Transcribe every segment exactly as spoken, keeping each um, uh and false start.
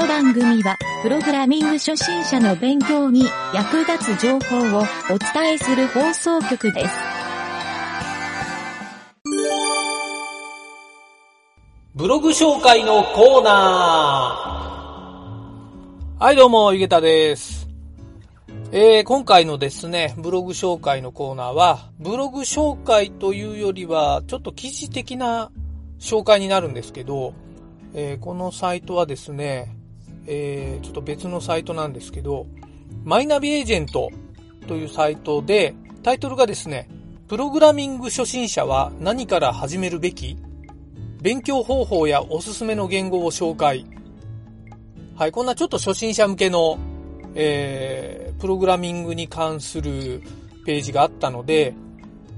の番組はプログラミング初心者の勉強に役立つ情報をお伝えする放送局です。ブログ紹介のコーナー。はい、どうも、ゆげたです。えー、今回のですね、ブログ紹介のコーナーは、ブログ紹介というよりは、ちょっと記事的な紹介になるんですけど、えー、このサイトはですね、えー、ちょっと別のサイトなんですけど、マイナビエージェントというサイトで、タイトルがですね、プログラミング初心者は何から始めるべき？勉強方法やおすすめの言語を紹介。はい、こんなちょっと初心者向けの、えー、プログラミングに関するページがあったので、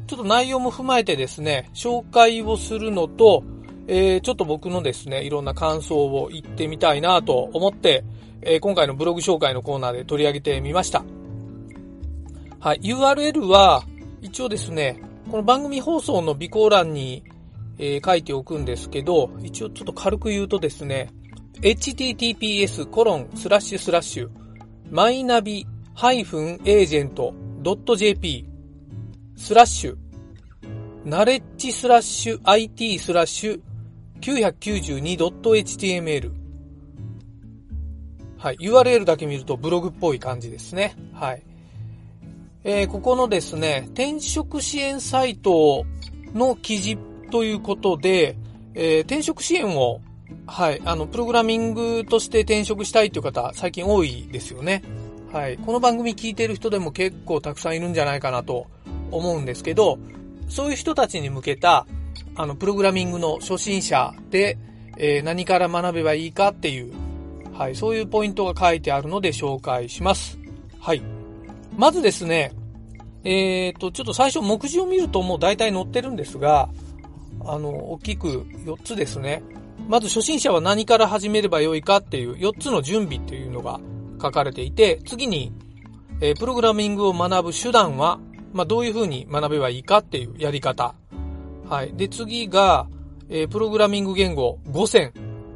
ちょっと内容も踏まえてですね、紹介をするのと、えー、ちょっと僕のですね、いろんな感想を言ってみたいなと思って、えー、今回のブログ紹介のコーナーで取り上げてみました。はい、ユーアールエル は一応ですね、この番組放送の備考欄にえー、書いておくんですけど、一応ちょっと軽く言うとですね、エイチティーティーピーエスコロンスラッシュスラッシュマイナビエージェントドットジェーピースラッシュナレッジスラッシュアイティースラッシュきゅうきゅうにドットエイチティーエムエル。 はい、ユーアールエル だけ見るとブログっぽい感じですね。はい。えー、ここのですね、転職支援サイトの記事ということで、えー、転職支援を、はい、あの、プログラミングとして転職したいという方、最近多いですよね。はい。この番組聞いてる人でも結構たくさんいるんじゃないかなと思うんですけど、そういう人たちに向けた、あの、プログラミングの初心者で、えー、何から学べばいいかっていう、はい、そういうポイントが書いてあるので紹介します。はい。まずですね、えーと、ちょっと最初、目次を見るともう大体載ってるんですが、あの、大きくよっつですね。まず初心者は何から始めればよいかっていうよっつの準備っていうのが書かれていて、次に、えー、プログラミングを学ぶ手段は、まあ、どういうふうに学べばいいかっていうやり方。はい。で、次が、えー、プログラミング言語ごせん。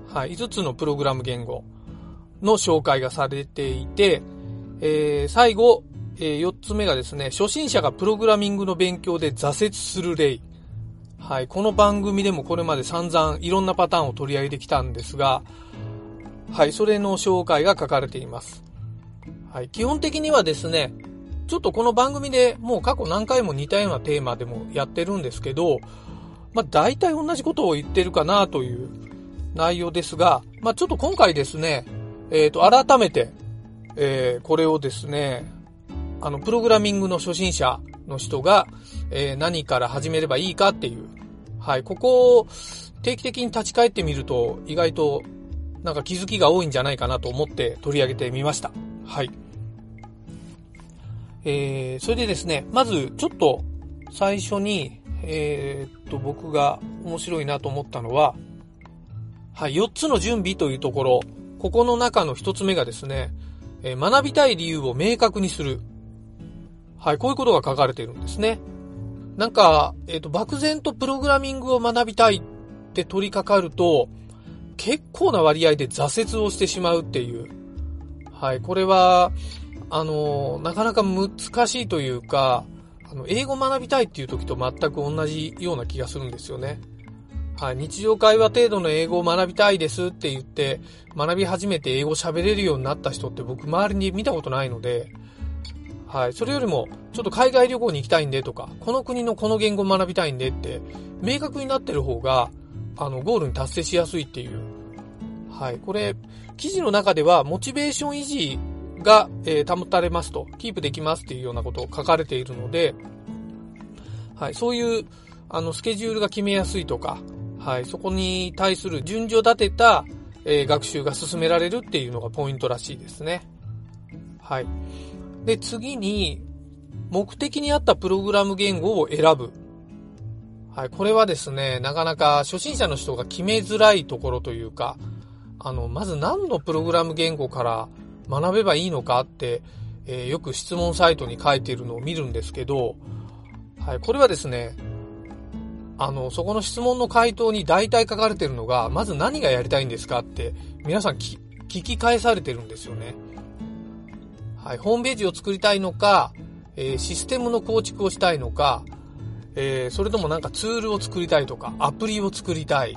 はい。いつつのプログラム言語の紹介がされていて、えー、最後、えー、よっつめがですね、初心者がプログラミングの勉強で挫折する例。はい、この番組でもこれまで散々いろんなパターンを取り上げてきたんですが、はい、それの紹介が書かれています。はい、基本的にはですね、ちょっとこの番組でもう過去何回も似たようなテーマでもやってるんですけど、まあ大体同じことを言ってるかなという内容ですが、まあちょっと今回ですね、えっと、改めて、えー、これをですね、あの、プログラミングの初心者の人が、えー、何から始めればいいかっていう。はい。ここを定期的に立ち返ってみると、意外となんか気づきが多いんじゃないかなと思って取り上げてみました。はい。えー、それでですね、まずちょっと最初に、えー、っと、僕が面白いなと思ったのは、はい、よっつの準備というところ、ここの中のひとつめがですね、えー、学びたい理由を明確にする。はい、こういうことが書かれているんですね。なんか、えっと、漠然とプログラミングを学びたいって取り掛かると、結構な割合で挫折をしてしまうっていう。はい、これは、あの、なかなか難しいというか、あの、英語学びたいっていう時と全く同じような気がするんですよね。はい、日常会話程度の英語を学びたいですって言って、学び始めて英語喋れるようになった人って僕周りに見たことないので、はい、それよりもちょっと海外旅行に行きたいんでとか、この国のこの言語を学びたいんでって明確になってる方が、あの、ゴールに達成しやすいっていう。はい、これ記事の中ではモチベーション維持が、えー、保たれますと、キープできますっていうようなことを書かれているので、はい、そういうあのスケジュールが決めやすいとか、はい、そこに対する順序立てた、えー、学習が進められるっていうのがポイントらしいですね。はい。で、次に、目的に合ったプログラム言語を選ぶ。はい、これはですね、なかなか初心者の人が決めづらいところというか、あの、まず何のプログラム言語から学べばいいのかって、えー、よく質問サイトに書いているのを見るんですけど、はい、これはですね、あの、そこの質問の回答に大体書かれているのが、まず何がやりたいんですかって、皆さんき、聞き返されてるんですよね。はい、ホームページを作りたいのか、えー、システムの構築をしたいのか、えー、それともなんかツールを作りたいとか、アプリを作りたい。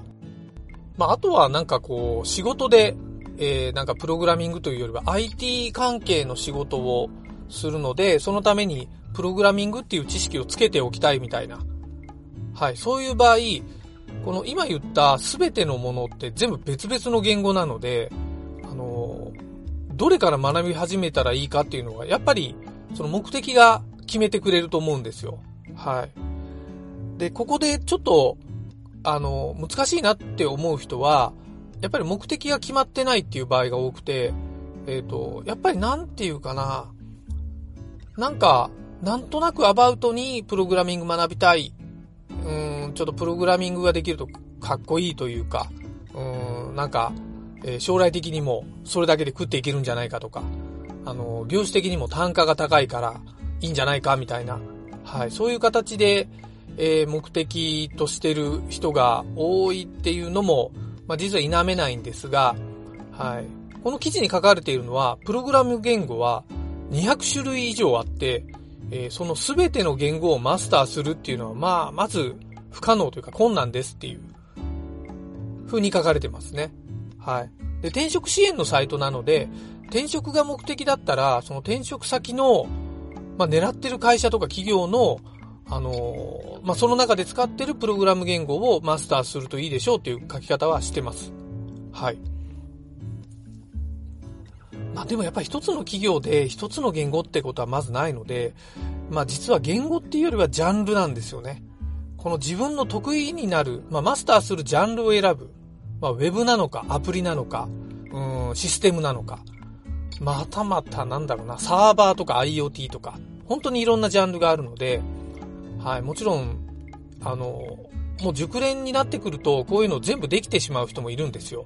まあ、あとはなんかこう、仕事で、えー、なんかプログラミングというよりは アイティー 関係の仕事をするので、そのためにプログラミングっていう知識をつけておきたいみたいな。はい、そういう場合、この今言ったすべてのものって全部別々の言語なので、あのー、どれから学び始めたらいいかっていうのは、やっぱりその目的が決めてくれると思うんですよ。はい。で、ここでちょっと、あのー、難しいなって思う人は、やっぱり目的が決まってないっていう場合が多くて、えっと、やっぱりなんていうかな、なんか、なんとなくアバウトにプログラミング学びたい。うーん、ちょっとプログラミングができるとかっこいいというか、うーん、なんか、えー、将来的にもそれだけで食っていけるんじゃないかとか、あの、業種的にも単価が高いからいいんじゃないかみたいな、はい、そういう形で、えー、目的としてる人が多いっていうのも、まあ、実は否めないんですが、はい。この記事に書かれているのは、プログラム言語はにひゃくしゅるい以上あって、えー、そのすべての言語をマスターするっていうのは、まあ、まず不可能というか困難ですっていう風に書かれてますね。はい。で、転職支援のサイトなので、転職が目的だったら、その転職先の、まあ、狙ってる会社とか企業の、あのー、まあ、その中で使ってるプログラム言語をマスターするといいでしょうっていう書き方はしてます。はい。まあ、でもやっぱり一つの企業で一つの言語ってことはまずないので、まあ、実は言語っていうよりはジャンルなんですよね。この自分の得意になる、まあ、マスターするジャンルを選ぶ。まあ、ウェブなのか、アプリなのか、うーん、システムなのか。またまたなんだろうな、サーバーとか IoT とか、本当にいろんなジャンルがあるので、はい、もちろん、あの、もう熟練になってくると、こういうの全部できてしまう人もいるんですよ。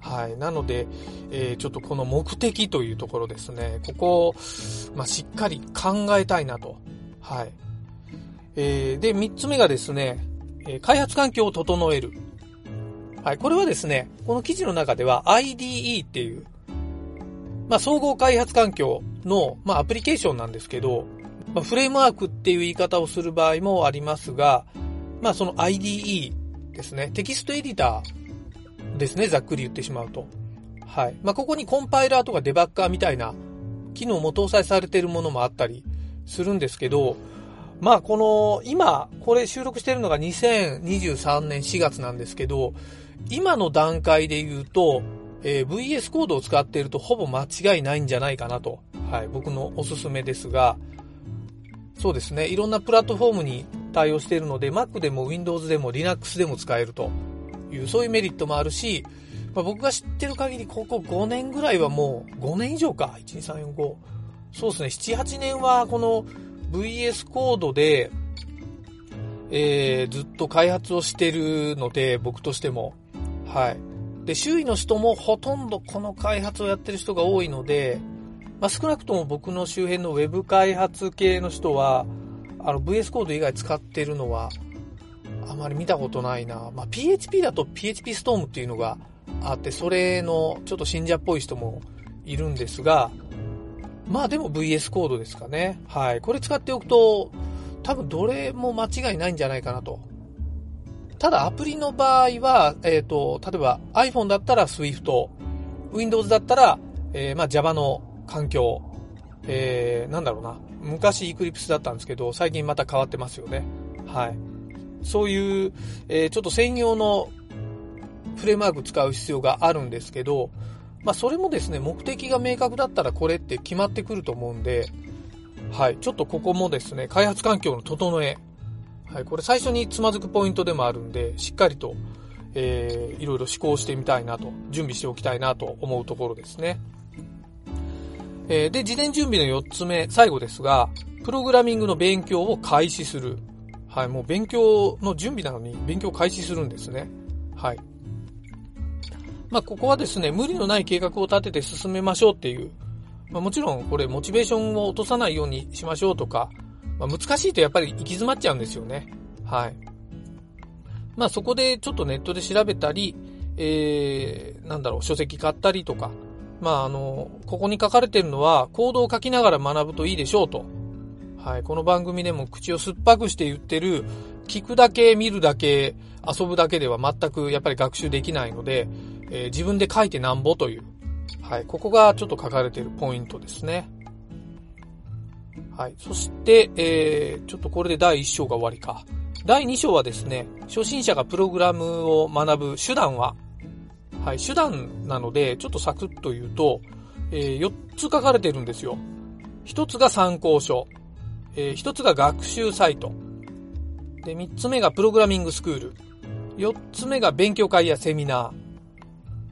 はい。なので、えー、ちょっとこの目的というところですね。ここを、まあ、しっかり考えたいなと。はい。えー、で、三つ目がですね、開発環境を整える。はい。これはですね、この記事の中では アイディーイー っていう、まあ、総合開発環境の、まあ、アプリケーションなんですけど、まあ、フレームワークっていう言い方をする場合もありますが、まあ、その アイディーイー ですね。テキストエディター。ですね、ざっくり言ってしまうと。はい。まあ、ここにコンパイラーとかデバッカーみたいな機能も搭載されているものもあったりするんですけど、まあ、この、今、これ収録しているのがにせんにじゅうさんねんしがつなんですけど、今の段階で言うと、えー、ブイエス コードを使っているとほぼ間違いないんじゃないかなと。はい。僕のおすすめですが、そうですね。いろんなプラットフォームに対応しているので、Mac でも Windows でも Linux でも使えると。いうそういうメリットもあるし、まあ、僕が知ってる限りここごねんぐらいはもうごねん以上か いちにさんよんご そうですね ななはちねんはこの ブイエス コードで、えー、ずっと開発をしてるので僕としてもはいで周囲の人もほとんどこの開発をやってる人が多いので、まあ、少なくとも僕の周辺のウェブ開発系の人はあの ブイエス コード以外使ってるのはあまり見たことないな。まあ、ピーエイチピー だと ピーエイチピー Storm っていうのがあって、それのちょっと信者っぽい人もいるんですが、まあでも ブイエス コードですかね。はい。これ使っておくと、多分どれも間違いないんじゃないかなと。ただアプリの場合は、えっと、例えば iPhone だったら Swift、Windows だったら、えー、まあ Java の環境、えー、なんだろうな。昔 Eclipse だったんですけど、最近また変わってますよね。はい。そういう、えー、ちょっと専用のフレームワーク使う必要があるんですけど、まあそれもですね、目的が明確だったらこれって決まってくると思うんで、はい、ちょっとここもですね、開発環境の整え、はい、これ最初につまずくポイントでもあるんで、しっかりと、えー、いろいろ試行してみたいなと、準備しておきたいなと思うところですね。えー、で、事前準備のよっつめ、最後ですが、プログラミングの勉強を開始する。はい、もう勉強の準備なのに勉強を開始するんですね。はい。まあ、ここはですね、無理のない計画を立てて進めましょうっていう。まあ、もちろんこれモチベーションを落とさないようにしましょうとか、まあ、難しいとやっぱり行き詰まっちゃうんですよね。はい。まあ、そこでちょっとネットで調べたり、えー、なんだろう、書籍買ったりとか、まあ、あの、ここに書かれているのは、コードを書きながら学ぶといいでしょうと。はい、この番組でも口を酸っぱくして言ってる、聞くだけ、見るだけ、遊ぶだけでは全くやっぱり学習できないので、えー、自分で書いてなんぼという。はい、ここがちょっと書かれているポイントですね。はい、そして、えー、ちょっとこれでだいいっ章が終わりか。だいに章はですね、初心者がプログラムを学ぶ手段は、はい、手段なので、ちょっとサクッと言うと、えー、よっつ書かれてるんですよ。ひとつが参考書、えー、ひとつが学習サイト、で、みっつめがプログラミングスクール、よっつめが勉強会やセミナー。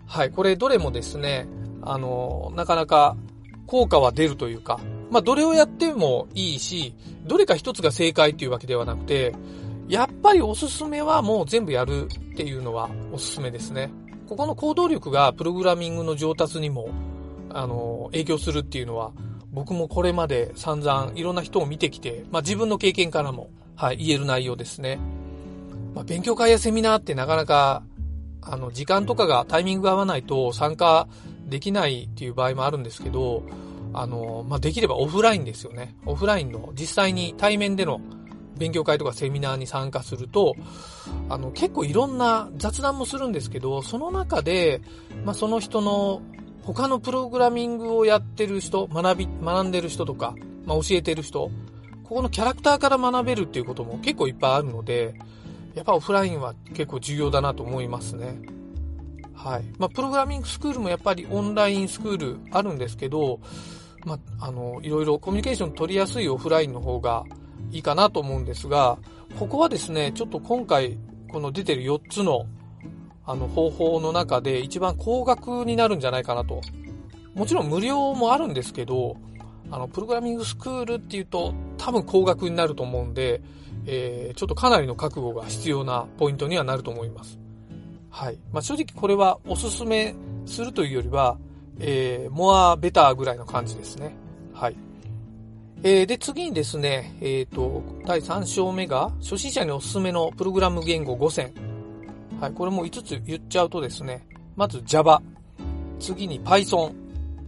はい、これどれもですね、あのー、なかなか効果は出るというか、まあ、どれをやってもいいし、どれか一つが正解というわけではなくて、やっぱりおすすめはもう全部やるっていうのはおすすめですね。ここの行動力がプログラミングの上達にも、あの、影響するっていうのは、僕もこれまで散々いろんな人を見てきて、まあ、自分の経験からも、はい、言える内容ですね。まあ、勉強会やセミナーってなかなか、あの、時間とかがタイミングが合わないと参加できないっていう場合もあるんですけど、あの、まあ、できればオフラインですよね。オフラインの実際に対面での勉強会とかセミナーに参加すると、あの、結構いろんな雑談もするんですけど、その中で、まあ、その人の他のプログラミングをやってる人、学び、学んでる人とか、まあ、教えてる人、ここのキャラクターから学べるっていうことも結構いっぱいあるので、やっぱオフラインは結構重要だなと思いますね。はい。まあ、プログラミングスクールもやっぱりオンラインスクールあるんですけど、まあ、あの、いろいろコミュニケーション取りやすいオフラインの方がいいかなと思うんですが、ここはですね、ちょっと今回、この出てるよっつの、あの、方法の中で一番高額になるんじゃないかなと。もちろん無料もあるんですけど、あの、プログラミングスクールっていうと、多分高額になると思うんで、えー、ちょっとかなりの覚悟が必要なポイントにはなると思います。はい。まあ、正直これはおすすめするというよりは、えー、モアベターぐらいの感じですね。はい。えー、で、次にですね、えっと、だいさん章目が、初心者におすすめのプログラム言語ごせん。はい、これもいつつ言っちゃうとですね、まず Java、次に Python、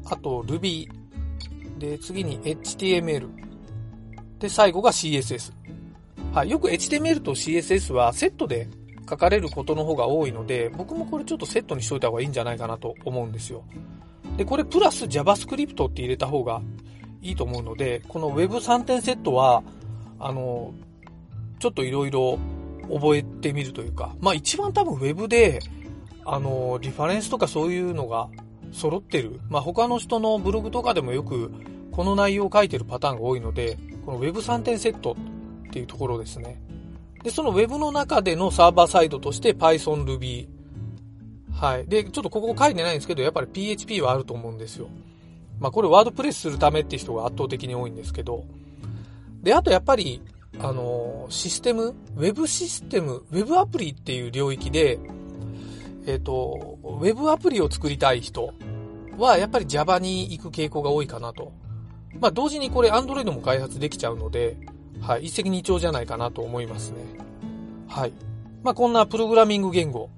あと Ruby、で、次に エイチティーエムエル、で、最後が シーエスエス。はい、よく エイチティーエムエル と シーエスエス はセットで書かれることの方が多いので、僕もこれちょっとセットにしといた方がいいんじゃないかなと思うんですよ。で、これプラス JavaScript って入れた方がいいと思うので、この ウェブスリーてんセットは、あの、ちょっといろいろ覚えてみるというか、まあ一番多分 Web で、あの、リファレンスとかそういうのが揃ってる。まあ他の人のブログとかでもよくこの内容を書いてるパターンが多いので、この ウェブスリーてんセットっていうところですね。で、その Web の中でのサーバーサイドとして Python、Ruby、はい。で、ちょっとここ書いてないんですけど、やっぱり ピーエイチピー はあると思うんですよ。まあこれワードプレスするためって人が圧倒的に多いんですけど。で、あとやっぱり、あの、システム、ウェブシステム、ウェブアプリっていう領域で、えっと、ウェブアプリを作りたい人は、やっぱり Java に行く傾向が多いかなと。まあ同時にこれ Android も開発できちゃうので、はい、一石二鳥じゃないかなと思いますね。はい。まあこんなプログラミング言語。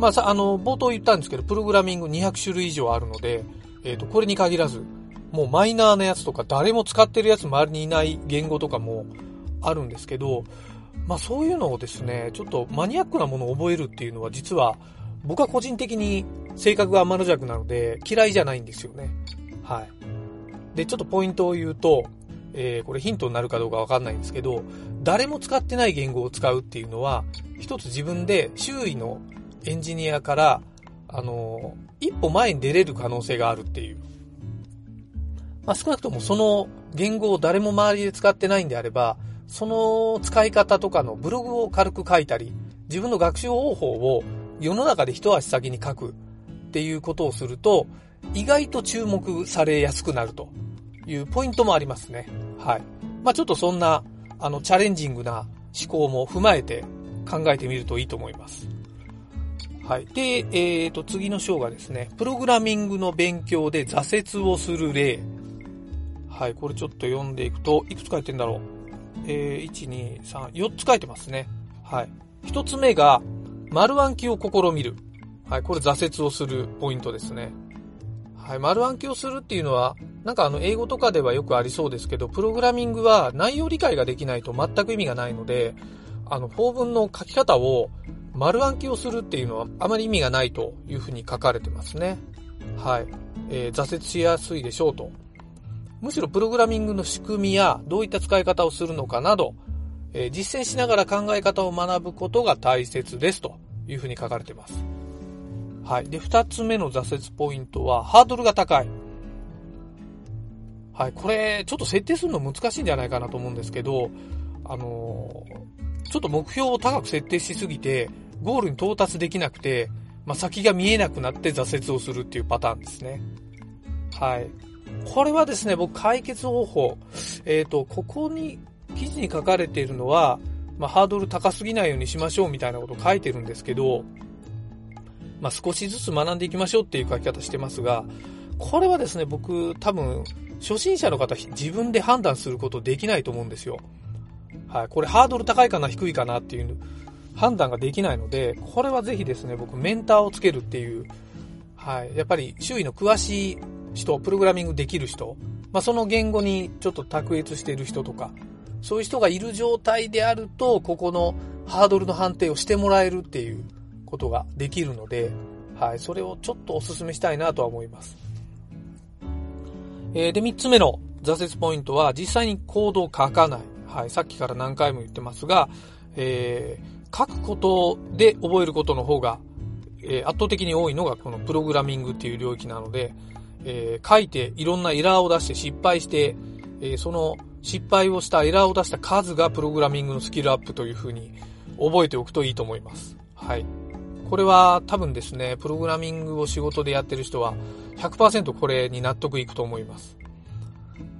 まあさ、あの、冒頭言ったんですけど、プログラミングにひゃくしゅるい以上あるので、えっと、これに限らず、もうマイナーなやつとか、誰も使ってるやつ周りにいない言語とかもあるんですけど、まあそういうのをですね、ちょっとマニアックなものを覚えるっていうのは、実は、僕は個人的に性格が天の弱なので、嫌いじゃないんですよね。はい。で、ちょっとポイントを言うと、えー、これヒントになるかどうかわかんないんですけど、誰も使ってない言語を使うっていうのは、一つ自分で周囲のエンジニアから、あの、一歩前に出れる可能性があるっていう。まあ、少なくともその言語を誰も周りで使ってないんであれば、その使い方とかのブログを軽く書いたり、自分の学習方法を世の中で一足先に書くっていうことをすると、意外と注目されやすくなるというポイントもありますね。はい。まあ、ちょっとそんな、あの、チャレンジングな思考も踏まえて考えてみるといいと思います。はい。で、えっと、次の章がですね、プログラミングの勉強で挫折をする例。はい。これちょっと読んでいくと、いくつ書いてんだろう。えー、いち、に、さん、よっつ書いてますね。はい。ひとつめが、丸暗記を試みる。はい。これ挫折をするポイントですね。はい、丸暗記をするっていうのはなんかあの英語とかではよくありそうですけど、プログラミングは内容理解ができないと全く意味がないので、あの法文の書き方を丸暗記をするっていうのはあまり意味がないというふうに書かれてますね。はい、えー、挫折しやすいでしょうと。むしろプログラミングの仕組みやどういった使い方をするのかなど、えー、実践しながら考え方を学ぶことが大切ですというふうに書かれてます。はい。で、二つ目の挫折ポイントはハードルが高い。はい。これちょっと設定するの難しいんじゃないかなと思うんですけど、あのー、ちょっと目標を高く設定しすぎてゴールに到達できなくて、まあ、先が見えなくなって挫折をするっていうパターンですね。はい。これはですね、僕解決方法、えっと、ここに記事に書かれているのは、まあ、ハードル高すぎないようにしましょうみたいなことを書いてるんですけど、まあ、少しずつ学んでいきましょうっていう書き方してますが、これはですね、僕多分初心者の方自分で判断することできないと思うんですよ。はい、これハードル高いかな低いかなっていう判断ができないので、これはぜひですね、僕メンターをつけるっていう、はい、やっぱり周囲の詳しい人、プログラミングできる人、まあ、その言語にちょっと卓越している人とか、そういう人がいる状態であると、ここのハードルの判定をしてもらえるっていうことができるので、はい、それをちょっとお勧めしたいなとは思います。えー、で、みっつめの挫折ポイントは、実際にコードを書かない。はい、さっきから何回も言ってますが、えー、書くことで覚えることの方が、えー、圧倒的に多いのがこのプログラミングっていう領域なので、えー、書いていろんなエラーを出して失敗して、えー、その失敗をしたエラーを出した数がプログラミングのスキルアップというふうに覚えておくといいと思います。はい。これは多分ですね、プログラミングを仕事でやってる人は ひゃくパーセント これに納得いくと思います。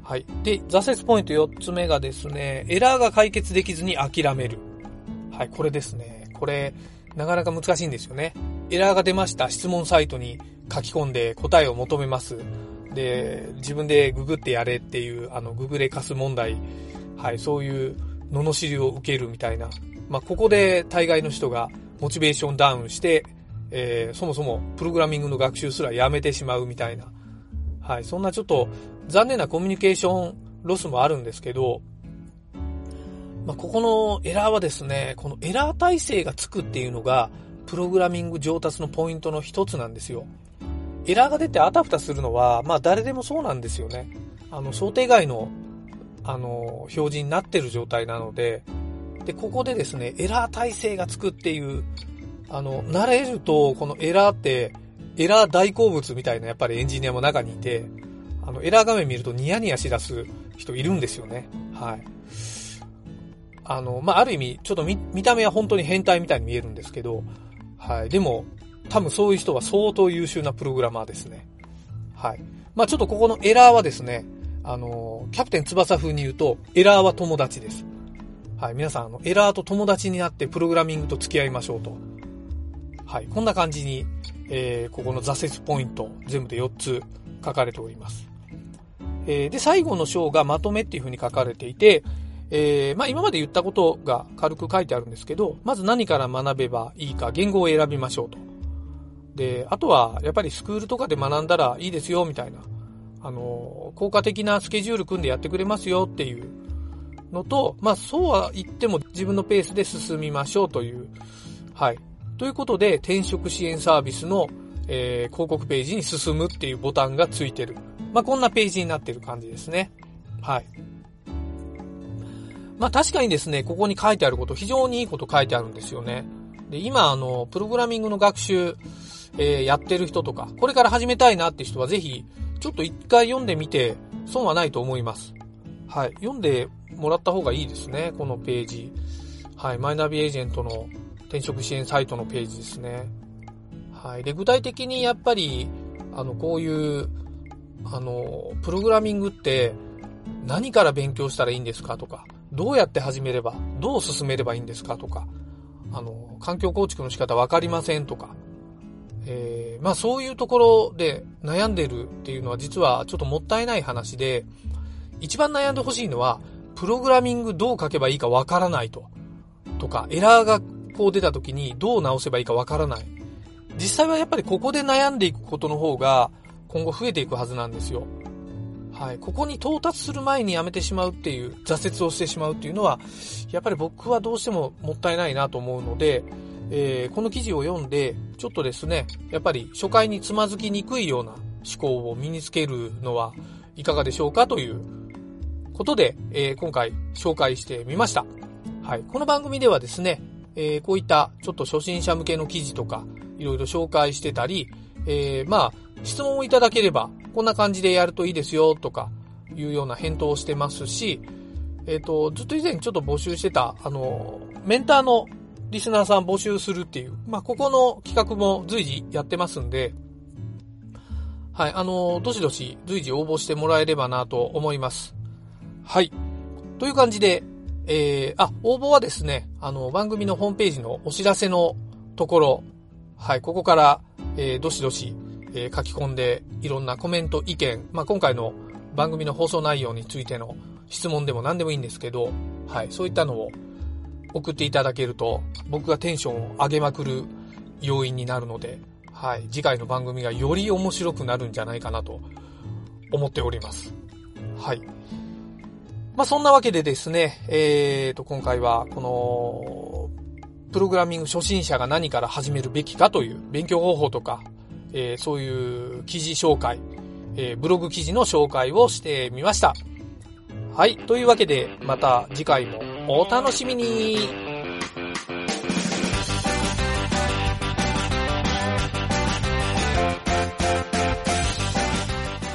はい。で、挫折ポイントよっつめがですね、エラーが解決できずに諦める。はい、これですね。これ、なかなか難しいんですよね。エラーが出ました。質問サイトに書き込んで答えを求めます。で、自分でググってやれっていう、あの、ググレカス問題。はい、そういう罵りを受けるみたいな。まあ、ここで大概の人がモチベーションダウンして、えー、そもそもプログラミングの学習すらやめてしまうみたいな。はい、そんなちょっと残念なコミュニケーションロスもあるんですけど、まあ、ここのエラーはですね、このエラー耐性がつくっていうのが、プログラミング上達のポイントの一つなんですよ。エラーが出てあたふたするのは、まあ誰でもそうなんですよね。あの想定外のあの表示になってる状態なので、でここでですね、エラー耐性がつくっていうあの慣れると、このエラーってエラー大好物みたいな、やっぱりエンジニアも中にいて、あのエラー画面見るとニヤニヤしだす人いるんですよね。はい。あのまあある意味ちょっと 見, 見た目は本当に変態みたいに見えるんですけど。はい、でも多分そういう人は相当優秀なプログラマーですね。はい。まあちょっとここのエラーはですね、あのー、キャプテン翼風に言うとエラーは友達です。はい。皆さんあのエラーと友達になってプログラミングと付き合いましょうと。はい。こんな感じに、えー、ここの挫折ポイント全部でよっつ書かれております。えー、で最後の章がまとめっていう風に書かれていて。えー、まあ今まで言ったことが軽く書いてあるんですけど、まず何から学べばいいか言語を選びましょうと。で、あとはやっぱりスクールとかで学んだらいいですよみたいな、あの、効果的なスケジュール組んでやってくれますよっていうのと、まあそうは言っても自分のペースで進みましょうという、はい。ということで転職支援サービスの、えー、広告ページに進むっていうボタンがついてる。まあこんなページになってる感じですね。はい。まあ確かにですね、ここに書いてあること、非常にいいこと書いてあるんですよね。で、今、あの、プログラミングの学習、えー、やってる人とか、これから始めたいなって人はぜひ、ちょっと一回読んでみて、損はないと思います。はい。読んでもらった方がいいですね、このページ。はい。マイナビエージェントの転職支援サイトのページですね。はい。で、具体的にやっぱり、あの、こういう、あの、プログラミングって、何から勉強したらいいんですかとか、どうやって始めれば、どう進めればいいんですかとか、あの、環境構築の仕方わかりませんとか、えー、まあそういうところで悩んでるっていうのは実はちょっともったいない話で、一番悩んでほしいのは、プログラミングどう書けばいいかわからないと、とか、エラーがこう出た時にどう直せばいいかわからない。実際はやっぱりここで悩んでいくことの方が、今後増えていくはずなんですよ。はい、ここに到達する前にやめてしまうっていう挫折をしてしまうっていうのはやっぱり僕はどうしてももったいないなと思うので、えー、この記事を読んでちょっとですねやっぱり初回につまずきにくいような思考を身につけるのはいかがでしょうかということで、えー、今回紹介してみました。はい、この番組ではですね、えー、こういったちょっと初心者向けの記事とかいろいろ紹介してたり、えー、まあ質問をいただければこんな感じでやるといいですよとかいうような返答をしてますし、えっとずっと以前ちょっと募集してたあのメンターのリスナーさん募集するっていうまあここの企画も随時やってますんで、はいあのどしどし随時応募してもらえればなと思います。はいという感じで、えー、あ応募はですねあの番組のホームページのお知らせのところはいここから、えー、どしどしえー、書き込んでいろんなコメント意見、まあ、今回の番組の放送内容についての質問でも何でもいいんですけど、はい、そういったのを送っていただけると僕がテンションを上げまくる要因になるので、はい、次回の番組がより面白くなるんじゃないかなと思っております。はい。まあ、そんなわけでですね、えーと、今回はこのプログラミング初心者が何から始めるべきかという勉強方法とかえー、そういう記事紹介、えー、ブログ記事の紹介をしてみました。はい、というわけでまた次回もお楽しみに。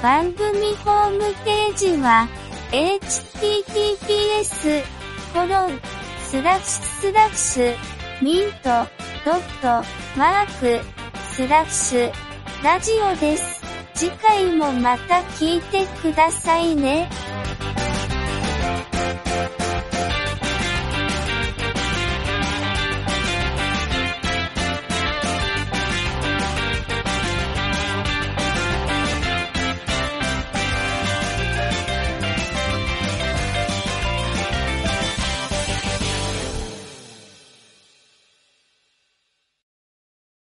番組ホームページは エイチティーティーピーエスコロンスラッシュスラッシュミントドットマークスラッシュラジオです。次回もまた聞いてくださいね。